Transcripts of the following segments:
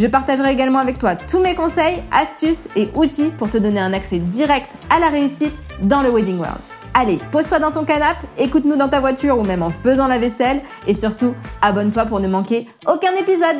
Je partagerai également avec toi tous mes conseils, astuces et outils pour te donner un accès direct à la réussite dans le Wedding World. Allez, pose-toi dans ton canapé, écoute-nous dans ta voiture ou même en faisant la vaisselle et surtout, abonne-toi pour ne manquer aucun épisode.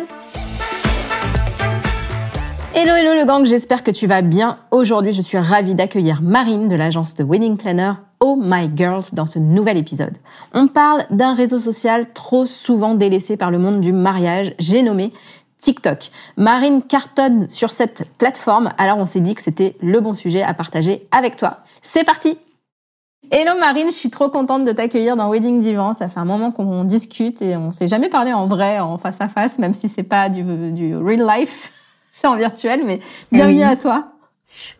Hello le gang, j'espère que tu vas bien. Aujourd'hui, je suis ravie d'accueillir Marine de l'agence de Wedding Planner Oh My Girls dans ce nouvel épisode. On parle d'un réseau social trop souvent délaissé par le monde du mariage, j'ai nommé TikTok. Marine cartonne sur cette plateforme, alors on s'est dit que c'était le bon sujet à partager avec toi. C'est parti! Hello Marine, je suis trop contente de t'accueillir dans Wedding Divan. Ça fait un moment qu'on discute et on s'est jamais parlé en vrai, en face à face, même si c'est pas du real life, c'est en virtuel, mais bienvenue à toi.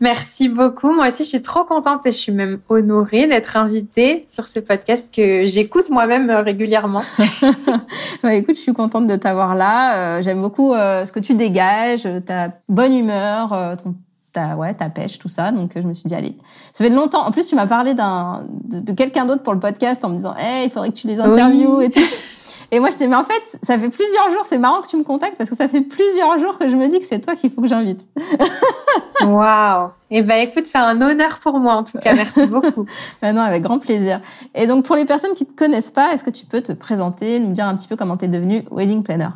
Merci beaucoup. Moi aussi, je suis trop contente et je suis même honorée d'être invitée sur ce podcast que j'écoute moi-même régulièrement. Ouais, écoute, je suis contente de t'avoir là. J'aime beaucoup ce que tu dégages, ta bonne humeur, ta pêche, tout ça. Donc, je me suis dit, allez, ça fait longtemps. En plus, tu m'as parlé de quelqu'un d'autre pour le podcast en me disant, hey, il faudrait que tu les interviews et tout. Et moi, je t'ai dit, mais en fait, ça fait plusieurs jours, c'est marrant que tu me contactes parce que ça fait plusieurs jours que je me dis que c'est toi qu'il faut que j'invite. Waouh! Eh ben, écoute, c'est un honneur pour moi, en tout cas. Merci beaucoup. Ben non, avec grand plaisir. Et donc, pour les personnes qui te connaissent pas, est-ce que tu peux te présenter, nous dire un petit peu comment t'es devenue wedding planner?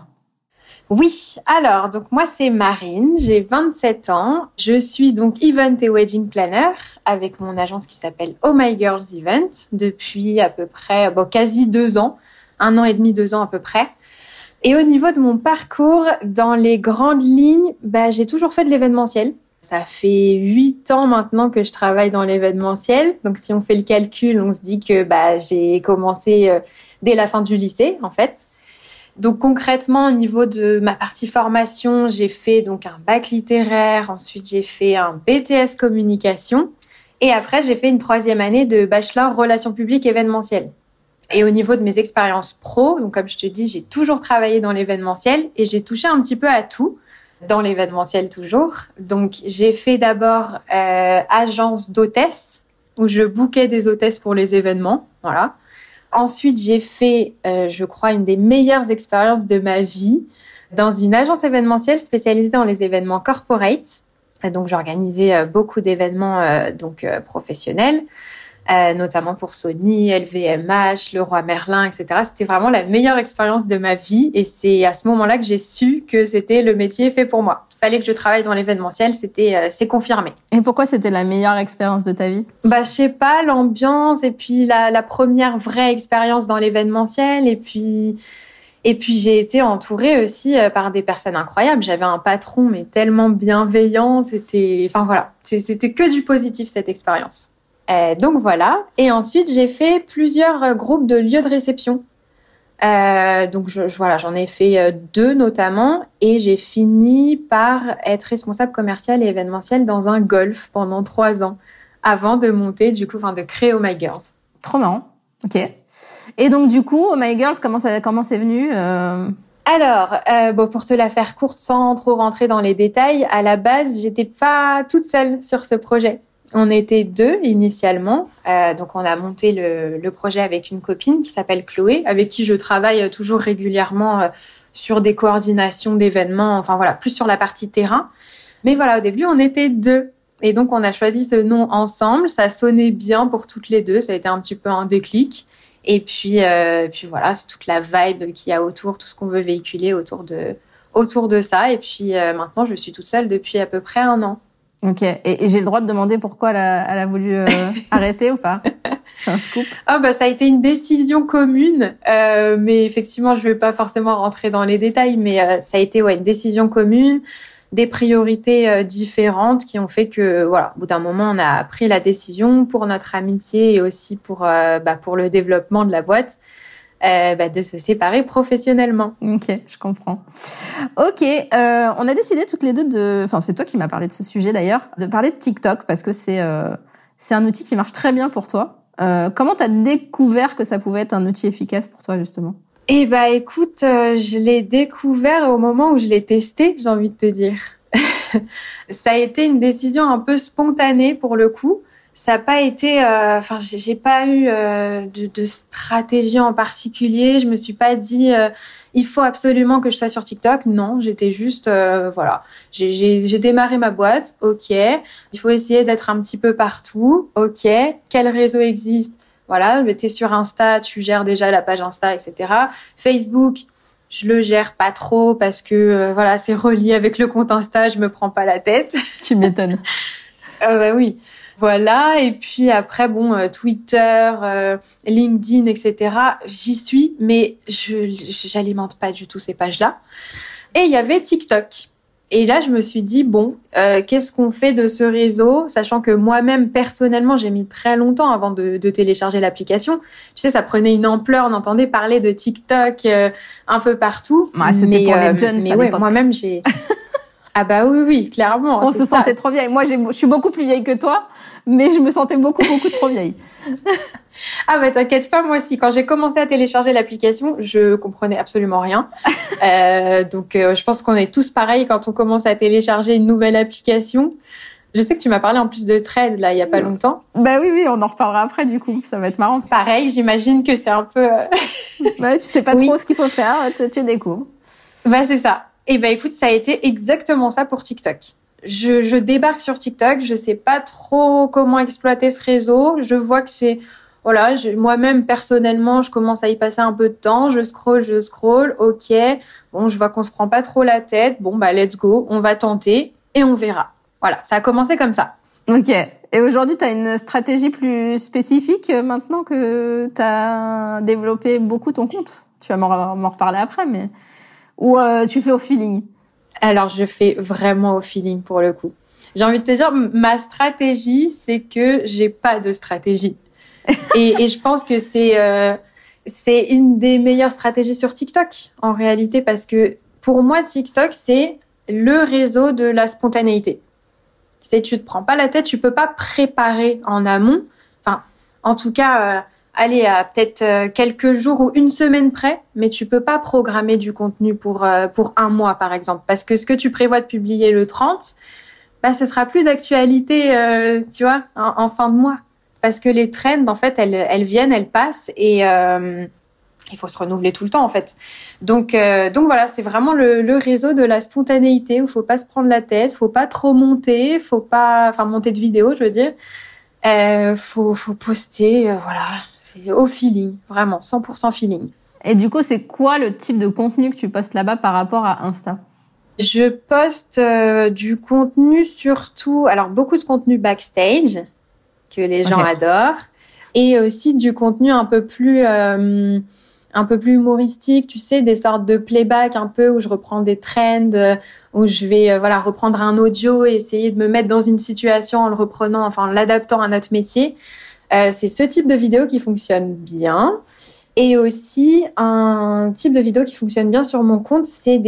Oui, alors, donc moi, c'est Marine, j'ai 27 ans. Je suis donc event et wedding planner avec mon agence qui s'appelle Oh My Girls Event depuis à peu près, quasi 2 ans. 1 an et demi, 2 ans à peu près. Et au niveau de mon parcours, dans les grandes lignes, j'ai toujours fait de l'événementiel. Ça fait 8 ans maintenant que je travaille dans l'événementiel. Donc, si on fait le calcul, on se dit que j'ai commencé dès la fin du lycée, en fait. Donc, concrètement, au niveau de ma partie formation, j'ai fait donc un bac littéraire. Ensuite, j'ai fait un BTS communication. Et après, j'ai fait une 3e année de bachelor relations publiques événementielles. Et au niveau de mes expériences pro, donc comme je te dis, j'ai toujours travaillé dans l'événementiel et j'ai touché un petit peu à tout, dans l'événementiel toujours. Donc, j'ai fait d'abord agence d'hôtesse, où je bookais des hôtesses pour les événements, voilà. Ensuite, j'ai fait, je crois, une des meilleures expériences de ma vie dans une agence événementielle spécialisée dans les événements corporate. Donc, j'organisais beaucoup d'événements professionnels. Notamment pour Sony, LVMH, Leroy Merlin, etc. C'était vraiment la meilleure expérience de ma vie et c'est à ce moment-là que j'ai su que c'était le métier fait pour moi. Il fallait que je travaille dans l'événementiel, c'est confirmé. Et pourquoi c'était la meilleure expérience de ta vie ? Je sais pas, l'ambiance et puis la première vraie expérience dans l'événementiel et puis j'ai été entourée aussi par des personnes incroyables. J'avais un patron mais tellement bienveillant, c'était que du positif cette expérience. Donc voilà, et ensuite j'ai fait plusieurs groupes de lieux de réception. Donc j'en ai fait 2 notamment, et j'ai fini par être responsable commerciale et événementielle dans un golf pendant 3 ans, avant de créer Oh My Girls. Trop marrant, ok. Et donc du coup, Oh My Girls, comment c'est venu Alors, pour te la faire courte sans trop rentrer dans les détails, à la base j'étais pas toute seule sur ce projet. On était 2 initialement, donc on a monté le projet avec une copine qui s'appelle Chloé, avec qui je travaille toujours régulièrement sur des coordinations d'événements, plus sur la partie terrain. Mais voilà, au début, on était 2. Et donc, on a choisi ce nom ensemble, ça sonnait bien pour toutes les 2, ça a été un petit peu un déclic. Et puis voilà, c'est toute la vibe qu'il y a autour, tout ce qu'on veut véhiculer autour de ça. Et puis maintenant, je suis toute seule depuis à peu près 1 an. Ok, et j'ai le droit de demander pourquoi elle a voulu arrêter ou pas ? C'est un scoop. Ça a été une décision commune, mais effectivement, je vais pas forcément rentrer dans les détails, mais ça a été une décision commune, des priorités différentes qui ont fait que, voilà, au bout d'un moment, on a pris la décision pour notre amitié et aussi pour le développement de la boîte de se séparer professionnellement. Ok, je comprends. Ok, on a décidé toutes les deux Enfin, c'est toi qui m'as parlé de ce sujet d'ailleurs, de parler de TikTok parce que c'est un outil qui marche très bien pour toi. Comment t'as découvert que ça pouvait être un outil efficace pour toi justement ? Eh ben, écoute, je l'ai découvert au moment où je l'ai testé, j'ai envie de te dire. Ça a été une décision un peu spontanée pour le coup. Ça n'a pas été... Enfin, j'ai pas eu de stratégie en particulier. Je me suis pas dit « il faut absolument que je sois sur TikTok ». Non, j'étais juste... voilà. J'ai démarré ma boîte. OK. Il faut essayer d'être un petit peu partout. OK. Quel réseau existe ? Voilà. T'es sur Insta, tu gères déjà la page Insta, etc. Facebook, je le gère pas trop parce que voilà, c'est relié avec le compte Insta. Je me prends pas la tête. Tu m'étonnes. Bah oui. Voilà, et puis après, bon, Twitter, LinkedIn, etc., j'y suis, mais j'alimente pas du tout ces pages-là. Et il y avait TikTok. Et là, je me suis dit, bon, qu'est-ce qu'on fait de ce réseau, sachant que moi-même, personnellement, j'ai mis très longtemps avant de télécharger l'application. Tu sais, ça prenait une ampleur, on entendait parler de TikTok un peu partout. Ouais, c'était pour les jeunes, mais ouais, moi-même, j'ai... Ah bah oui, clairement. On se sentait trop vieille. Moi, je suis beaucoup plus vieille que toi, mais je me sentais beaucoup trop vieille. Ah bah t'inquiète pas, moi aussi. Quand j'ai commencé à télécharger l'application, je comprenais absolument rien. Donc, je pense qu'on est tous pareils quand on commence à télécharger une nouvelle application. Je sais que tu m'as parlé en plus de Threads, là, il y a pas longtemps. Bah oui, on en reparlera après, du coup. Ça va être marrant. Pareil, j'imagine que c'est un peu... Bah, tu sais pas trop ce qu'il faut faire, tu découvres. Bah c'est ça. Eh ben écoute, ça a été exactement ça pour TikTok. Je débarque sur TikTok, je sais pas trop comment exploiter ce réseau. Je vois que c'est... Voilà, moi-même, personnellement, je commence à y passer un peu de temps. Je scroll, OK. Bon, je vois qu'on se prend pas trop la tête. Bon, bah let's go, on va tenter et on verra. Voilà, ça a commencé comme ça. OK. Et aujourd'hui, t'as une stratégie plus spécifique maintenant que t'as développé beaucoup ton compte. Tu vas m'en reparler après, mais... Ou tu fais au feeling? Alors, je fais vraiment au feeling pour le coup. J'ai envie de te dire, ma stratégie, c'est que j'ai pas de stratégie. et je pense que c'est une des meilleures stratégies sur TikTok, en réalité, parce que pour moi, TikTok, c'est le réseau de la spontanéité. C'est tu te prends pas la tête, tu peux pas préparer en amont. Enfin, en tout cas... Allez, à peut-être quelques jours ou une semaine près, mais tu peux pas programmer du contenu pour un mois, par exemple. Parce que ce que tu prévois de publier le 30, bah, ce sera plus d'actualité, tu vois, en fin de mois. Parce que les trends, en fait, elles viennent, elles passent et il faut se renouveler tout le temps, en fait. Donc voilà, c'est vraiment le réseau de la spontanéité où faut pas se prendre la tête, faut pas trop monter, monter de vidéos, je veux dire. Faut poster, voilà. C'est au feeling, vraiment, 100% feeling. Et du coup, c'est quoi le type de contenu que tu postes là-bas par rapport à Insta ? Je poste du contenu surtout... Alors, beaucoup de contenu backstage, que les gens adorent, et aussi du contenu un peu plus humoristique, tu sais, des sortes de playback un peu où je reprends des trends, où je vais reprendre un audio et essayer de me mettre dans une situation en le reprenant, enfin en l'adaptant à notre métier. C'est ce type de vidéo qui fonctionne bien. Et aussi, un type de vidéo qui fonctionne bien sur mon compte, c'est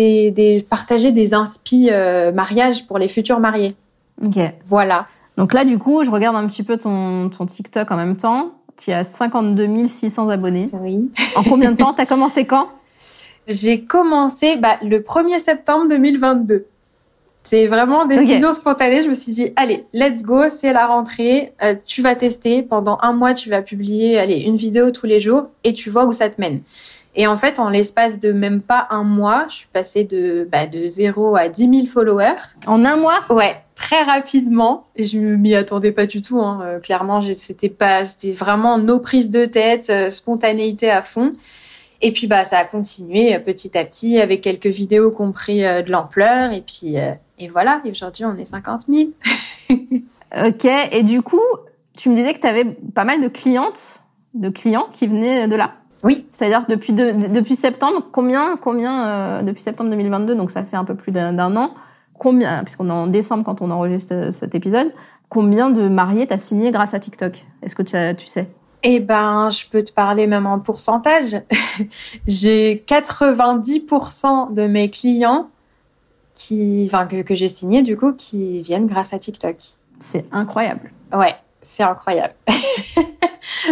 partager des inspi mariage pour les futurs mariés. OK. Voilà. Donc là, du coup, je regarde un petit peu ton TikTok en même temps. Tu as 52 600 abonnés. Oui. En combien de temps ? T'as commencé quand ? J'ai commencé le 1er septembre 2022. C'est vraiment des décisions spontanées. Je me suis dit, allez, let's go, c'est la rentrée. Tu vas tester. Pendant un mois, tu vas publier une vidéo tous les jours et tu vois où ça te mène. Et en fait, en l'espace de même pas un mois, je suis passée de 0 à 10 000 followers. En un mois ? Ouais, très rapidement. Et je m'y attendais pas du tout. Hein. Clairement, c'était vraiment nos prises de tête, spontanéité à fond. Et puis, ça a continué petit à petit avec quelques vidéos qui ont pris de l'ampleur. Et puis... Et voilà, et aujourd'hui, on est 50 000. OK. Et du coup, tu me disais que tu avais pas mal de clients qui venaient de là. Oui. C'est-à-dire, depuis septembre, combien depuis septembre 2022, donc ça fait un peu plus d'un an, combien, puisqu'on est en décembre quand on enregistre cet épisode, combien de mariés t'as signé grâce à TikTok ? Est-ce que tu sais ? Eh ben, je peux te parler même en pourcentage. J'ai 90% de mes clients que j'ai signés, du coup, qui viennent grâce à TikTok. C'est incroyable. Ouais, c'est incroyable.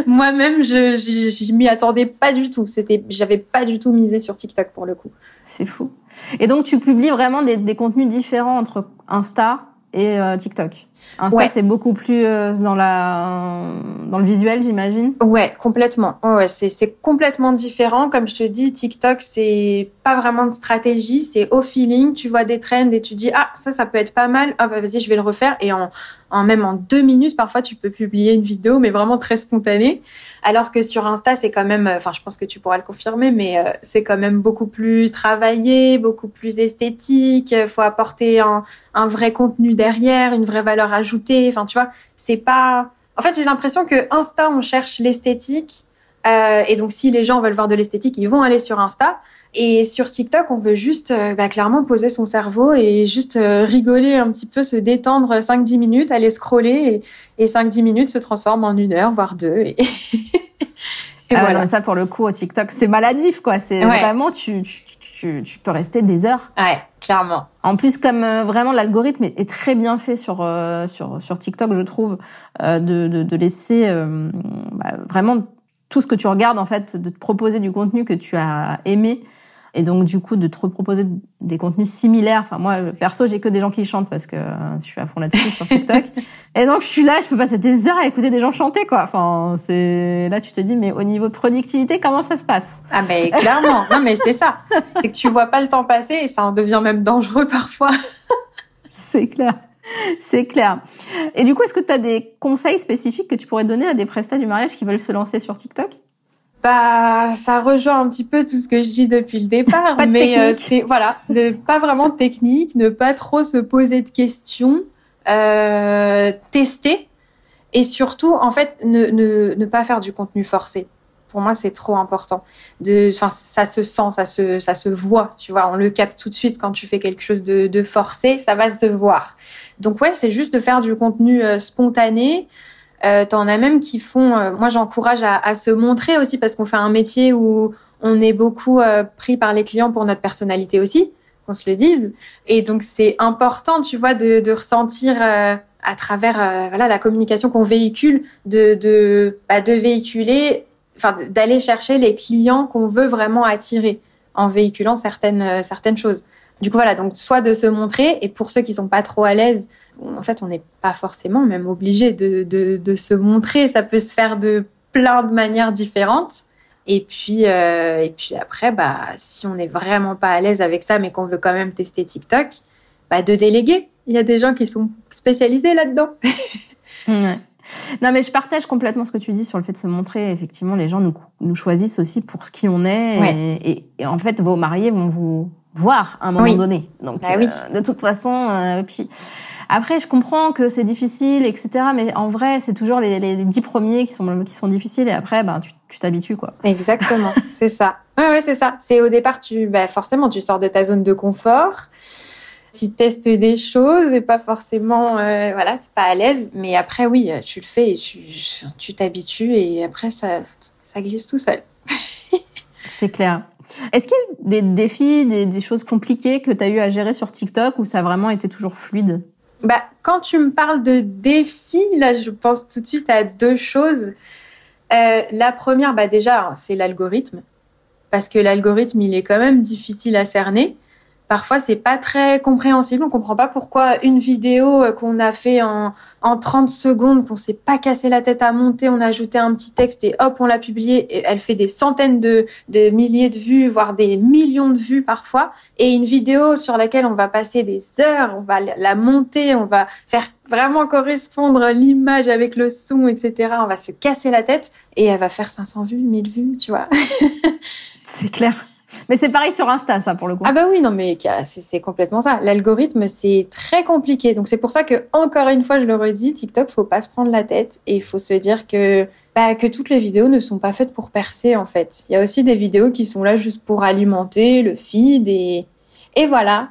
Moi-même, je m'y attendais pas du tout. J'avais pas du tout misé sur TikTok pour le coup. C'est fou. Et donc, tu publies vraiment des contenus différents entre Insta et TikTok. Insta, ouais. C'est beaucoup plus dans le visuel, j'imagine. Ouais, complètement. Ouais, c'est complètement différent. Comme je te dis, TikTok, c'est pas vraiment de stratégie. C'est au feeling. Tu vois des trends et tu dis « Ah, ça peut être pas mal. Ah, bah, vas-y, je vais le refaire. » Et même en 2 minutes, parfois, tu peux publier une vidéo, mais vraiment très spontanée. Alors que sur Insta, c'est quand même... Enfin, je pense que tu pourras le confirmer, mais c'est quand même beaucoup plus travaillé, beaucoup plus esthétique. Faut apporter un vrai contenu derrière, une vraie valeur ajoutée. Enfin, tu vois, c'est pas... En fait, j'ai l'impression que Insta, on cherche l'esthétique. Et donc, si les gens veulent voir de l'esthétique, ils vont aller sur Insta. Et sur TikTok, on veut juste clairement poser son cerveau et juste rigoler un petit peu, se détendre 5-10 minutes, aller scroller et 5-10 minutes se transforment en 1 heure, voire 2. Et voilà. Ouais, ça, pour le coup, au TikTok, c'est maladif, quoi. C'est vraiment, tu peux rester des heures. Ouais, clairement. En plus, comme vraiment, l'algorithme est très bien fait sur TikTok, je trouve, de laisser vraiment... tout ce que tu regardes, en fait, de te proposer du contenu que tu as aimé. Et donc, du coup, de te proposer des contenus similaires. Enfin, moi, perso, j'ai que des gens qui chantent parce que je suis à fond là-dessus sur TikTok. Et donc, je suis là, je peux passer des heures à écouter des gens chanter, quoi. Enfin, là, tu te dis, mais au niveau de productivité, comment ça se passe? Ah, mais clairement. Non, mais c'est ça. C'est que tu vois pas le temps passer et ça en devient même dangereux parfois. C'est clair. C'est clair. Et du coup, est-ce que tu as des conseils spécifiques que tu pourrais donner à des prestats du mariage qui veulent se lancer sur TikTok ? Bah, ça rejoint un petit peu tout ce que je dis depuis le départ. Pas de technique. Pas vraiment de technique, ne pas trop se poser de questions, tester et surtout, en fait, ne pas faire du contenu forcé. Pour moi, c'est trop important. Ça se sent, ça se voit, tu vois. On le capte tout de suite quand tu fais quelque chose de forcé, ça va se voir. Donc ouais, c'est juste de faire du contenu spontané. T'en as même qui font... moi, j'encourage à se montrer aussi parce qu'on fait un métier où on est beaucoup pris par les clients pour notre personnalité aussi, qu'on se le dise. Et donc, c'est important, tu vois, de ressentir... à travers la communication qu'on véhicule, de véhiculer... Enfin, d'aller chercher les clients qu'on veut vraiment attirer en véhiculant certaines choses. Du coup, voilà, donc soit de se montrer, et pour ceux qui sont pas trop à l'aise, en fait, on n'est pas forcément même obligé de se montrer. Ça peut se faire de plein de manières différentes. Et puis après, si on n'est vraiment pas à l'aise avec ça, mais qu'on veut quand même tester TikTok, de déléguer. Il y a des gens qui sont spécialisés là-dedans. Ouais. Non, mais je partage complètement ce que tu dis sur le fait de se montrer. Effectivement, les gens nous choisissent aussi pour qui on est. Ouais. Et en fait, vos mariés vont vous voir à un moment donné. Donc, oui. De toute façon, puis après, je comprends que c'est difficile, etc. Mais en vrai, c'est toujours les 10 premiers qui sont difficiles. Et après, tu t'habitues, quoi. Exactement. C'est ça. Ouais, c'est ça. C'est au départ, forcément, tu sors de ta zone de confort. Tu testes des choses et pas forcément, t'es pas à l'aise. Mais après, oui, tu le fais et tu t'habitues et après, ça glisse tout seul. C'est clair. Est-ce qu'il y a eu des défis, des choses compliquées que tu as eu à gérer sur TikTok ou ça a vraiment été toujours fluide ? Quand tu me parles de défis, là, je pense tout de suite à 2 choses. La première, déjà, c'est l'algorithme. Parce que l'algorithme, il est quand même difficile à cerner. Parfois, c'est pas très compréhensible. On comprend pas pourquoi une vidéo qu'on a fait en 30 secondes, qu'on s'est pas cassé la tête à monter, on a ajouté un petit texte et hop, on l'a publié. Et elle fait des centaines de milliers de vues, voire des millions de vues parfois. Et une vidéo sur laquelle on va passer des heures, on va la monter, on va faire vraiment correspondre l'image avec le son, etc. On va se casser la tête et elle va faire 500 vues, 1000 vues, tu vois. C'est clair. Mais c'est pareil sur Insta, ça, pour le coup. Ah oui, non, mais c'est complètement ça. L'algorithme, c'est très compliqué. Donc, c'est pour ça que, encore une fois, je le redis, TikTok, faut pas se prendre la tête. Et il faut se dire que toutes les vidéos ne sont pas faites pour percer, en fait. Il y a aussi des vidéos qui sont là juste pour alimenter le feed et voilà.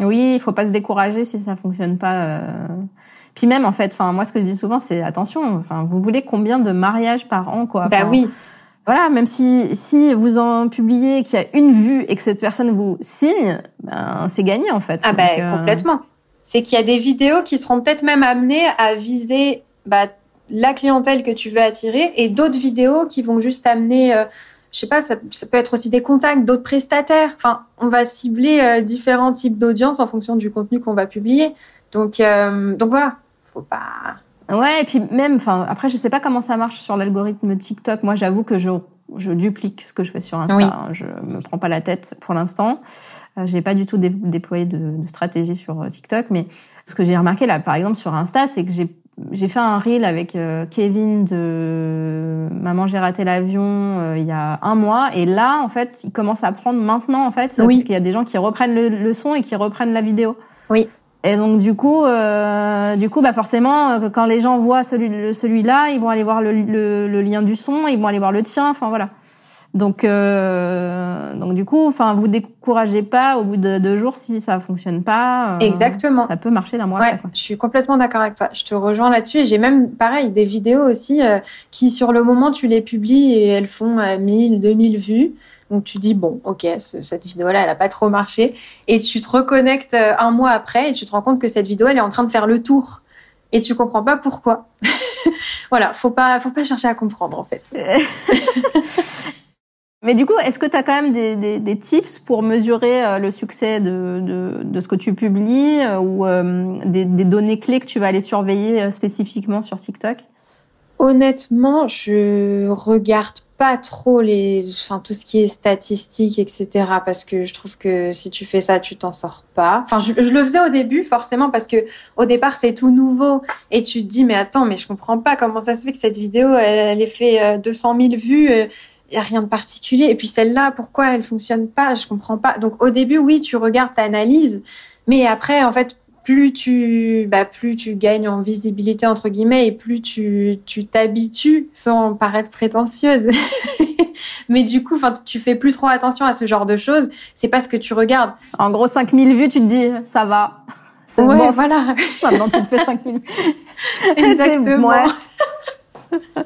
Oui, il faut pas se décourager si ça fonctionne pas. Puis même, en fait, moi, ce que je dis souvent, c'est attention, vous voulez combien de mariages par an, quoi. Bah oui. Voilà, même si vous en publiez, qu'il y a une vue et que cette personne vous signe, c'est gagné, en fait. Ah bah, complètement. C'est qu'il y a des vidéos qui seront peut-être même amenées à viser la clientèle que tu veux attirer et d'autres vidéos qui vont juste amener... je sais pas, ça peut être aussi des contacts d'autres prestataires. Enfin, on va cibler différents types d'audience en fonction du contenu qu'on va publier. Donc voilà, faut pas... Ouais, et puis même, après, je sais pas comment ça marche sur l'algorithme TikTok. Moi, j'avoue que je duplique ce que je fais sur Insta. Oui. Je me prends pas la tête pour l'instant. J'ai pas du tout déployé de stratégie sur TikTok, mais ce que j'ai remarqué là, par exemple, sur Insta, c'est que j'ai fait un reel avec Kevin de Maman, j'ai raté l'avion il y a un mois. Et là, en fait, il commence à prendre maintenant, en fait, oui. Parce qu'il y a des gens qui reprennent le son et qui reprennent la vidéo. Oui. Et donc du coup, forcément, quand les gens voient celui-là, ils vont aller voir le lien du son, ils vont aller voir le tien. Enfin voilà. Donc du coup, vous découragez pas au bout de 2 jours si ça fonctionne pas. Exactement. Ça peut marcher d'un mois après, quoi. Je suis complètement d'accord avec toi. Je te rejoins là-dessus. J'ai même pareil des vidéos aussi qui sur le moment tu les publies et elles font 1000, 2000 vues. Donc, tu dis, bon, OK, cette vidéo-là, elle n'a pas trop marché. Et tu te reconnectes un mois après et tu te rends compte que cette vidéo, elle est en train de faire le tour. Et tu comprends pas pourquoi. Voilà, faut pas chercher à comprendre, en fait. Mais du coup, est-ce que tu as quand même des tips pour mesurer le succès de ce que tu publies ou des données clés que tu vas aller surveiller spécifiquement sur TikTok ? Honnêtement, je regarde pas trop tout ce qui est statistiques, etc. Parce que je trouve que si tu fais ça, tu t'en sors pas. Enfin, je le faisais au début, forcément, parce que au départ, c'est tout nouveau. Et tu te dis, mais attends, mais je comprends pas comment ça se fait que cette vidéo, elle ait fait 200 000 vues. Il n'y a rien de particulier. Et puis celle-là, pourquoi elle fonctionne pas? Je comprends pas. Donc, au début, oui, tu regardes, t'analyses. Mais après, en fait, plus tu gagnes en visibilité, entre guillemets, et plus tu t'habitues sans paraître prétentieuse. Mais du coup, tu fais plus trop attention à ce genre de choses. C'est pas ce que tu regardes. En gros, 5000 vues, tu te dis, ça va. C'est ouais, bon. Voilà. Maintenant, tu te fais 5000 vues. Exactement. C'est bon.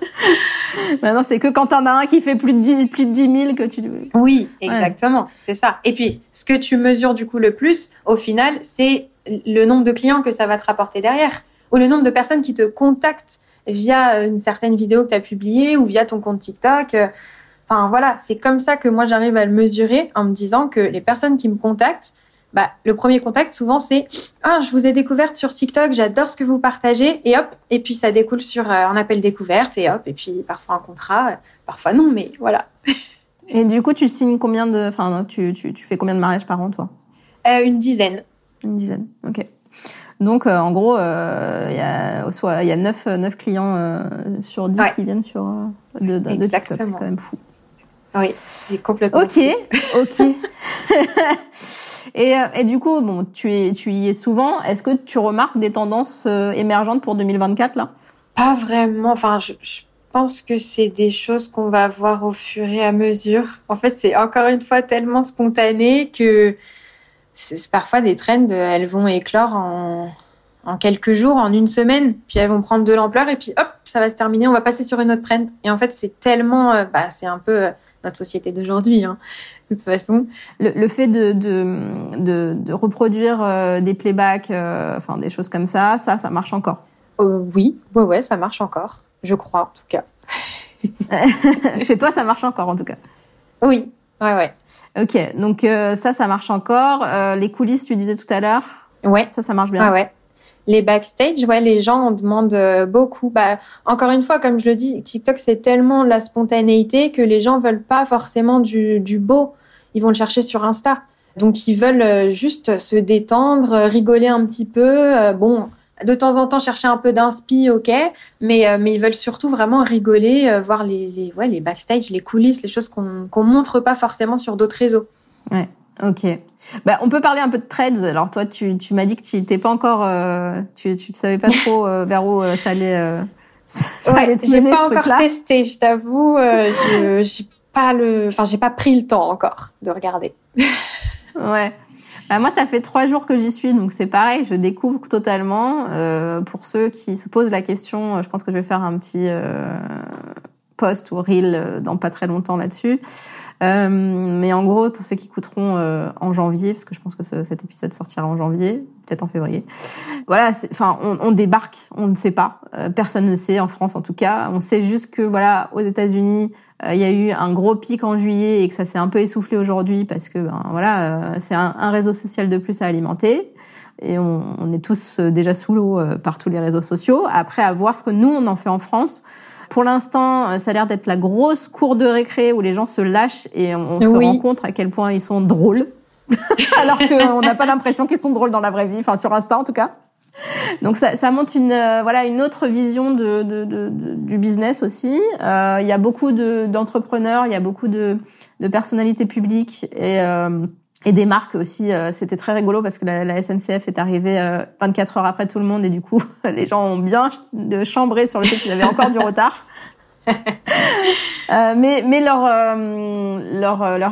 Maintenant, c'est que quand t'en as un qui fait plus de 10 000 que tu... Oui, exactement. Ouais. C'est ça. Et puis, ce que tu mesures, du coup, le plus, au final, c'est le nombre de clients que ça va te rapporter derrière ou le nombre de personnes qui te contactent via une certaine vidéo que tu as publiée ou via ton compte TikTok. Enfin, voilà, c'est comme ça que moi, j'arrive à le mesurer en me disant que les personnes qui me contactent, le premier contact, souvent, c'est « Ah, je vous ai découverte sur TikTok, j'adore ce que vous partagez. » Et hop, et puis ça découle sur un appel découverte et hop, et puis parfois un contrat, parfois non, mais voilà. Et du coup, tu signes combien de... Enfin, tu fais combien de mariages par an, toi ? Une dizaine. Une dizaine, ok. Donc, en gros, il y a 9 clients sur 10 qui viennent de TikTok. C'est quand même fou. Oui, c'est complètement ok, fou. Ok. Et du coup, bon, tu y es souvent. Est-ce que tu remarques des tendances émergentes pour 2024, là ? Pas vraiment. Enfin, je pense que c'est des choses qu'on va voir au fur et à mesure. En fait, c'est encore une fois tellement spontané que... C'est parfois des trends, elles vont éclore en quelques jours, en une semaine, puis elles vont prendre de l'ampleur et puis hop, ça va se terminer, on va passer sur une autre trend. Et en fait, c'est tellement, c'est un peu notre société d'aujourd'hui, hein, de toute façon. Le fait de reproduire des playbacks, des choses comme ça, ça marche encore. Oui, ouais, ça marche encore, je crois en tout cas. Chez toi, ça marche encore en tout cas. Oui. Ouais. Ok, donc ça marche encore. Les coulisses, tu disais tout à l'heure. Ouais. Ça marche bien. Ouais. Les backstage, les gens en demandent beaucoup. Encore une fois, comme je le dis, TikTok, c'est tellement la spontanéité que les gens veulent pas forcément du beau. Ils vont le chercher sur Insta. Donc, ils veulent juste se détendre, rigoler un petit peu. De temps en temps, chercher un peu d'inspi, ok, mais ils veulent surtout vraiment rigoler, voir les backstage, les coulisses, les choses qu'on montre pas forcément sur d'autres réseaux. Ouais, ok. On peut parler un peu de Threads. Alors toi, tu m'as dit que tu n'étais pas encore, tu savais pas trop vers où ça allait. Ça allait te mener, ce truc-là. J'ai pas encore testé, je t'avoue. J'ai pas pris le temps encore de regarder. Ouais. Bah, moi, ça fait 3 jours que j'y suis, donc c'est pareil, je découvre totalement. Pour ceux qui se posent la question, je pense que je vais faire un petit post ou reel dans pas très longtemps là-dessus. Mais en gros, pour ceux qui écouteront en janvier, parce que je pense que cet épisode sortira en janvier, peut-être en février. Voilà, enfin, on débarque, on ne sait pas. Personne ne sait, en France en tout cas. On sait juste que, voilà, aux États-Unis, il y a eu un gros pic en juillet et que ça s'est un peu essoufflé aujourd'hui parce que, ben voilà, c'est un réseau social de plus à alimenter. Et on est tous déjà sous l'eau par tous les réseaux sociaux. Après, à voir ce que nous, on en fait en France. Pour l'instant, ça a l'air d'être la grosse cour de récré où les gens se lâchent et on se rend compte à quel point ils sont drôles. Alors qu'on n'a pas l'impression qu'ils sont drôles dans la vraie vie, enfin sur Insta en tout cas. Donc ça montre une autre vision du business aussi. Il y a beaucoup d'entrepreneurs, il y a beaucoup de personnalités publiques et des marques aussi. C'était très rigolo parce que la SNCF est arrivée 24 heures après tout le monde et du coup les gens ont bien chambré sur le fait qu'ils avaient encore du retard. Mais leur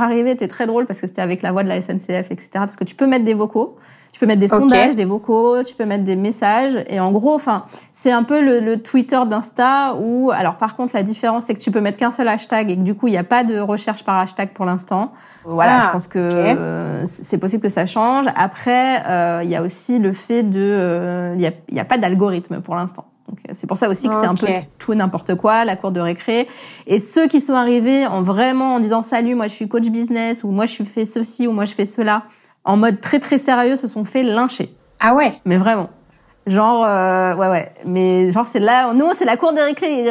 arrivée était très drôle parce que c'était avec la voix de la SNCF, etc. Parce que tu peux mettre des vocaux, tu peux mettre des sondages, des vocaux, tu peux mettre des messages. Et en gros, enfin, c'est un peu le Twitter d'Insta où, alors par contre, la différence c'est que tu peux mettre qu'un seul hashtag et que du coup, il n'y a pas de recherche par hashtag pour l'instant. Voilà, je pense que c'est possible que ça change. Après, il y a aussi le fait de, il y a pas d'algorithme pour l'instant. Donc, c'est pour ça aussi que c'est un peu tout n'importe quoi, la cour de récré. Et ceux qui sont arrivés en disant « Salut, moi je suis coach business » ou « Moi je fais ceci » ou « Moi je fais cela », en mode très très sérieux, se sont fait lyncher. Ah ouais? Mais vraiment. Genre, ouais. Mais genre, c'est là, nous, c'est la cour de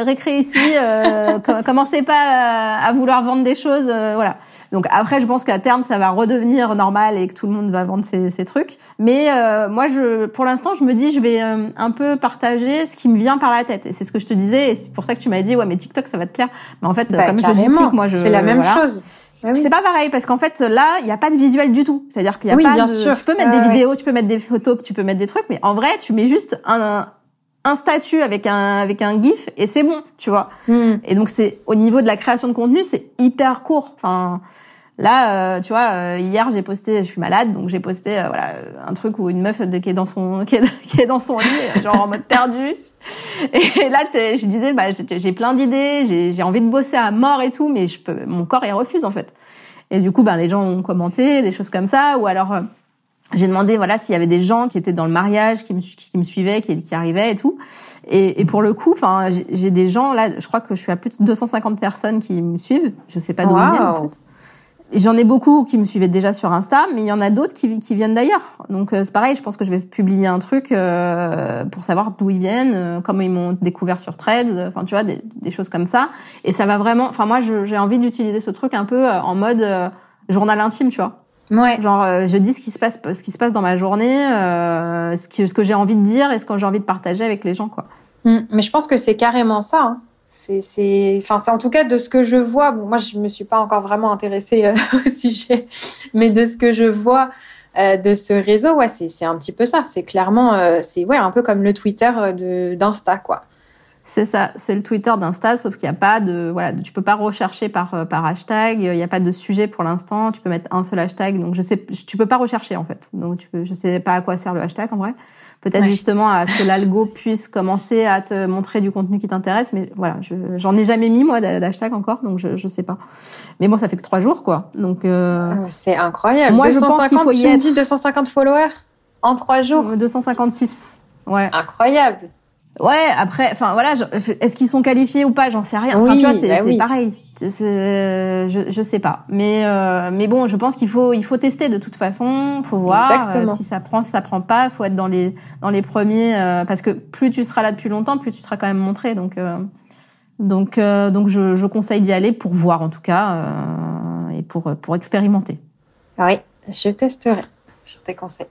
récré ici, commencez pas à vouloir vendre des choses, voilà. Donc après, je pense qu'à terme, ça va redevenir normal et que tout le monde va vendre ses trucs. Mais, moi, pour l'instant, je me dis, je vais un peu partager ce qui me vient par la tête. Et c'est ce que je te disais, et c'est pour ça que tu m'as dit, ouais, mais TikTok, ça va te plaire. Mais en fait, comme je duplique, moi, c'est la même chose. Ah oui. C'est pas pareil parce qu'en fait là il y a pas de visuel du tout, c'est-à-dire qu'il y a pas de... Tu peux mettre des vidéos, tu peux mettre des photos, tu peux mettre des trucs, mais en vrai tu mets juste un statut avec un gif et c'est bon, tu vois. Et donc c'est au niveau de la création de contenu, c'est hyper court. Enfin là tu vois, hier j'ai posté, je suis malade donc j'ai posté voilà un truc où une meuf qui est dans son lit genre en mode perdu. Et là, je disais, bah, j'ai plein d'idées, j'ai envie de bosser à mort et tout, mais mon corps, il refuse, en fait. Et du coup, ben, les gens ont commenté, des choses comme ça, ou alors, j'ai demandé, voilà, s'il y avait des gens qui étaient dans le mariage, qui me suivaient, qui arrivaient et tout. Et pour le coup, enfin, j'ai des gens, là, je crois que je suis à plus de 250 personnes qui me suivent. Je sais pas d'où ils viennent, en fait. J'en ai beaucoup qui me suivaient déjà sur Insta, mais il y en a d'autres qui viennent d'ailleurs. Donc c'est pareil, je pense que je vais publier un truc pour savoir d'où ils viennent, comment ils m'ont découvert sur Threads, enfin tu vois des choses comme ça. Et ça va vraiment. Enfin moi j'ai envie d'utiliser ce truc un peu en mode journal intime, tu vois. Ouais. Genre je dis ce qui se passe dans ma journée, ce que j'ai envie de dire et ce que j'ai envie de partager avec les gens quoi. Mais je pense que c'est carrément ça. Hein. C'est en tout cas de ce que je vois. Bon, moi, je me suis pas encore vraiment intéressée au sujet, mais de ce que je vois de ce réseau, ouais, c'est un petit peu ça. C'est clairement, un peu comme le Twitter d'Insta, quoi. C'est ça, c'est le Twitter d'Insta, sauf qu'il y a pas tu peux pas rechercher par hashtag. Il y a pas de sujet pour l'instant. Tu peux mettre un seul hashtag, donc tu peux pas rechercher en fait. Donc je sais pas à quoi sert le hashtag en vrai. Peut-être justement à ce que l'algo puisse commencer à te montrer du contenu qui t'intéresse, mais voilà, j'en ai jamais mis moi d'hashtag encore, donc je sais pas. Mais bon, ça fait que 3 jours quoi, donc c'est incroyable. Moi, 250, je pense qu'il faut y être. 250 followers en 3 jours. 256. Ouais. Incroyable. Ouais, après, enfin voilà, est-ce qu'ils sont qualifiés ou pas, j'en sais rien. Enfin, oui, tu vois, c'est pareil. Je sais pas. Mais bon, je pense qu'il faut tester de toute façon, faut voir si ça prend, si ça prend pas, faut être dans les premiers parce que plus tu seras là depuis longtemps, plus tu seras quand même montré. Donc je conseille d'y aller pour voir en tout cas et pour expérimenter. Oui, je testerai. Sur tes conseils.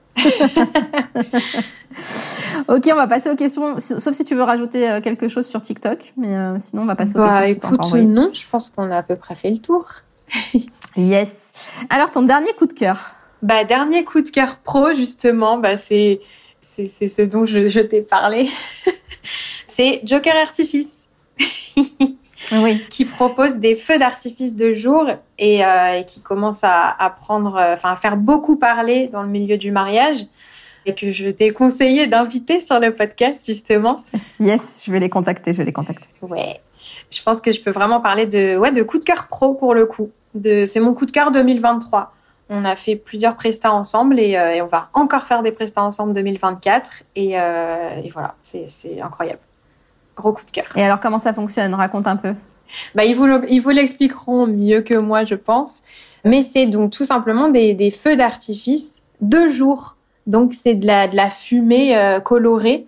Ok, on va passer aux questions. Sauf si tu veux rajouter quelque chose sur TikTok, mais sinon on va passer aux questions. Écoute, non, je pense qu'on a à peu près fait le tour. Yes. Alors ton dernier coup de cœur. Bah dernier coup de cœur pro justement, bah c'est ce dont je t'ai parlé. C'est Joker Artifices. oui. qui propose des feux d'artifice de jour et qui commence à prendre, à faire beaucoup parler dans le milieu du mariage. Et que je t'ai conseillé d'inviter sur le podcast, justement. Yes, je vais les contacter. Ouais, je pense que je peux vraiment parler de coup de cœur pro, pour le coup. C'est mon coup de cœur 2023. On a fait plusieurs prestats ensemble et on va encore faire des prestats ensemble 2024. Et voilà, c'est incroyable. Gros coup de cœur. Et alors, comment ça fonctionne ? Raconte un peu. Ils vous l'expliqueront mieux que moi, je pense. Mais c'est donc tout simplement des feux d'artifice de jour. Donc, c'est de la fumée colorée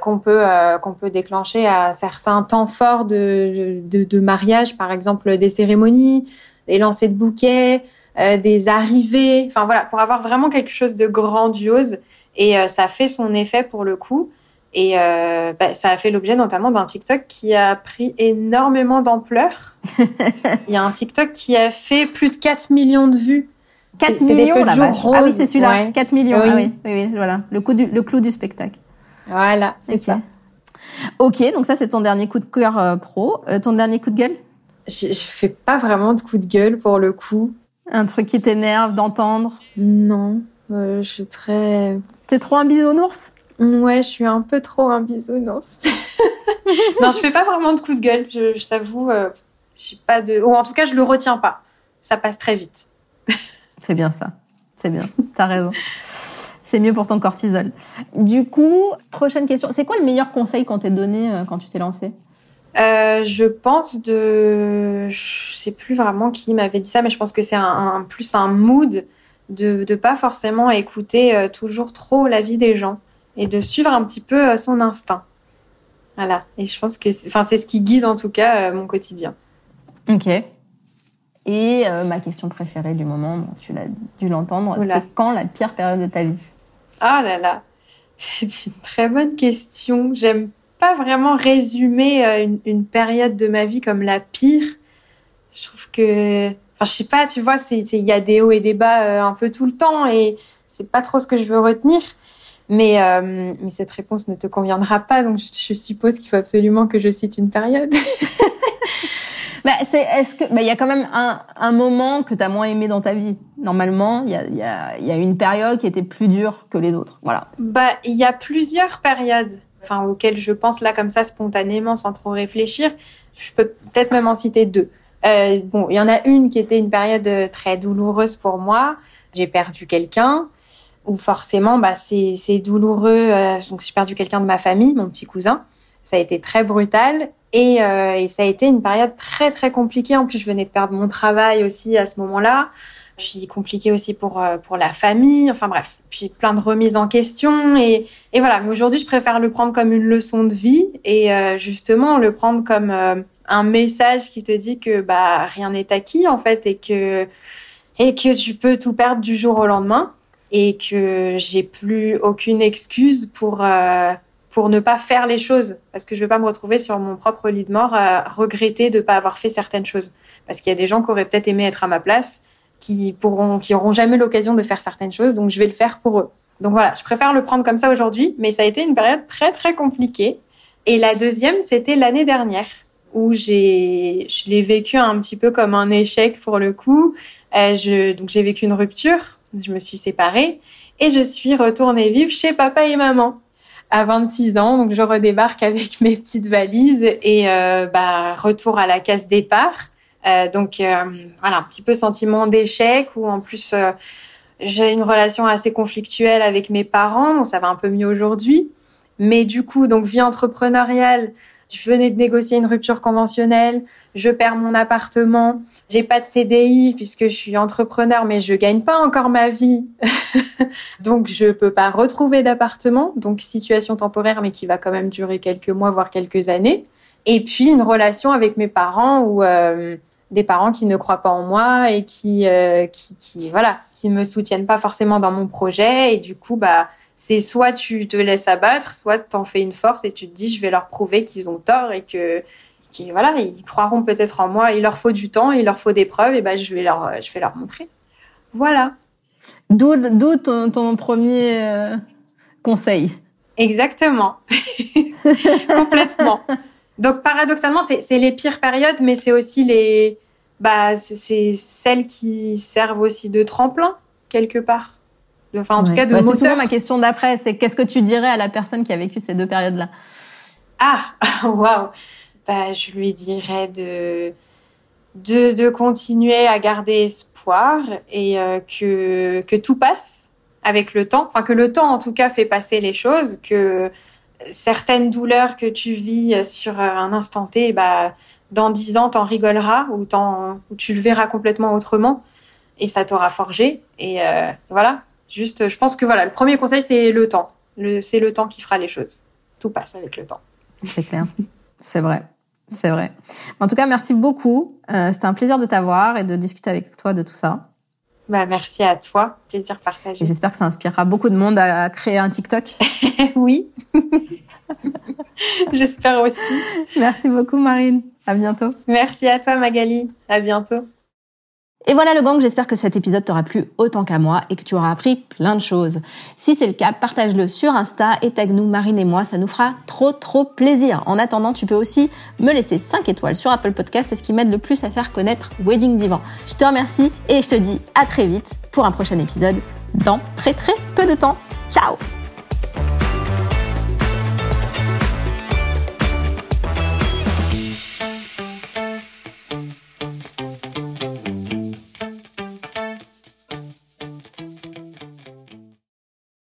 qu'on peut déclencher à certains temps forts de mariage, par exemple des cérémonies, des lancers de bouquets, des arrivées. Enfin, voilà, pour avoir vraiment quelque chose de grandiose. Et ça fait son effet pour le coup. Et ça a fait l'objet notamment d'un TikTok qui a pris énormément d'ampleur. Il y a un TikTok qui a fait plus de 4 millions de vues. 4 millions, la vache. Ah oui, c'est celui-là. Ouais. 4 millions. Oui. Ah oui, voilà. Le clou du spectacle. Voilà, c'est okay. ça. Ok, donc ça, c'est ton dernier coup de cœur pro. Ton dernier coup de gueule ? Je fais pas vraiment de coup de gueule, pour le coup. Un truc qui t'énerve d'entendre ? Non, je suis très... T'es trop un bisounours ? Ouais, je suis un peu trop un bisounours. Non, je fais pas vraiment de coup de gueule. Je t'avoue, j'ai pas de... Ou en tout cas, je le retiens pas. Ça passe très vite. C'est bien ça, c'est bien, t'as raison. C'est mieux pour ton cortisol. Du coup, prochaine question. C'est quoi le meilleur conseil qu'on t'ait donné quand tu t'es lancée ? Je pense je sais plus vraiment qui m'avait dit ça, mais je pense que c'est plus un mood de pas forcément écouter toujours trop l'avis des gens et de suivre un petit peu son instinct. Voilà, et je pense que c'est ce qui guide en tout cas mon quotidien. Ok. Et ma question préférée du moment, bon, tu l'as dû l'entendre, Oula. C'était quand la pire période de ta vie ? Ah là là, c'est une très bonne question. J'aime pas vraiment résumer une période de ma vie comme la pire. Je trouve que... Enfin, je sais pas, tu vois, il y a des hauts et des bas un peu tout le temps et c'est pas trop ce que je veux retenir. Mais cette réponse ne te conviendra pas, donc je suppose qu'il faut absolument que je cite une période. Est-ce que il y a quand même un moment que t'as moins aimé dans ta vie. Normalement, il y a une période qui était plus dure que les autres. Voilà. Il y a plusieurs périodes, auxquelles je pense là comme ça spontanément sans trop réfléchir. Je peux peut-être même en citer deux. Il y en a une qui était une période très douloureuse pour moi. J'ai perdu quelqu'un. Ou forcément, c'est douloureux. Donc j'ai perdu quelqu'un de ma famille, mon petit cousin. Ça a été très brutal. Et ça a été une période très, très compliquée. En plus, je venais de perdre mon travail aussi à ce moment-là. Puis compliqué aussi pour la famille. Enfin bref, puis plein de remises en question. Et voilà, mais aujourd'hui, je préfère le prendre comme une leçon de vie. Et justement, le prendre comme un message qui te dit que rien n'est acquis, en fait, et que tu peux tout perdre du jour au lendemain. Et que j'ai plus aucune excuse pour ne pas faire les choses, parce que je ne veux pas me retrouver sur mon propre lit de mort à regretter de ne pas avoir fait certaines choses. Parce qu'il y a des gens qui auraient peut-être aimé être à ma place, qui n'auront jamais l'occasion de faire certaines choses, donc je vais le faire pour eux. Donc voilà, je préfère le prendre comme ça aujourd'hui, mais ça a été une période très, très compliquée. Et la deuxième, c'était l'année dernière, où je l'ai vécu un petit peu comme un échec pour le coup. Donc j'ai vécu une rupture, je me suis séparée, et je suis retournée vivre chez papa et maman. À 26 ans, donc je redébarque avec mes petites valises et retour à la case départ. Voilà, un petit peu sentiment d'échec où en plus j'ai une relation assez conflictuelle avec mes parents. Bon, ça va un peu mieux aujourd'hui, mais du coup, donc vie entrepreneuriale, je venais de négocier une rupture conventionnelle, je perds mon appartement, j'ai pas de CDI puisque je suis entrepreneur, mais je gagne pas encore ma vie. Donc, je peux pas retrouver d'appartement. Donc, situation temporaire, mais qui va quand même durer quelques mois, voire quelques années. Et puis, une relation avec mes parents ou des parents qui ne croient pas en moi et qui me soutiennent pas forcément dans mon projet. Et du coup, c'est soit tu te laisses abattre, soit t'en fais une force et tu te dis je vais leur prouver qu'ils ont tort et que ils croiront peut-être en moi. Il leur faut du temps, il leur faut des preuves et je vais leur montrer. Voilà. D'où ton premier conseil. Exactement. Complètement. Donc, paradoxalement, c'est les pires périodes, mais c'est aussi c'est celles qui servent aussi de tremplin, quelque part. Enfin, en tout cas, de moteur. C'est souvent ma question d'après, c'est qu'est-ce que tu dirais à la personne qui a vécu ces deux périodes-là ? Ah, waouh ! Je lui dirais de continuer à garder espoir et que tout passe avec le temps. Enfin, que le temps, en tout cas, fait passer les choses, que certaines douleurs que tu vis sur un instant T, dans 10 ans, t'en rigoleras ou tu le verras complètement autrement et ça t'aura forgé. Et voilà, juste, je pense que voilà, le premier conseil, c'est le temps. C'est le temps qui fera les choses. Tout passe avec le temps. C'est clair. C'est vrai. C'est vrai. En tout cas, merci beaucoup. C'était un plaisir de t'avoir et de discuter avec toi de tout ça. Merci à toi. Plaisir partagé. Et j'espère que ça inspirera beaucoup de monde à créer un TikTok. Oui. J'espère aussi. Merci beaucoup, Marine. À bientôt. Merci à toi, Magali. À bientôt. Et voilà le gang, j'espère que cet épisode t'aura plu autant qu'à moi et que tu auras appris plein de choses. Si c'est le cas, partage-le sur Insta et tag nous, Marine et moi, ça nous fera trop plaisir. En attendant, tu peux aussi me laisser 5 étoiles sur Apple Podcast, c'est ce qui m'aide le plus à faire connaître Wedding Divan. Je te remercie et je te dis à très vite pour un prochain épisode dans très peu de temps. Ciao!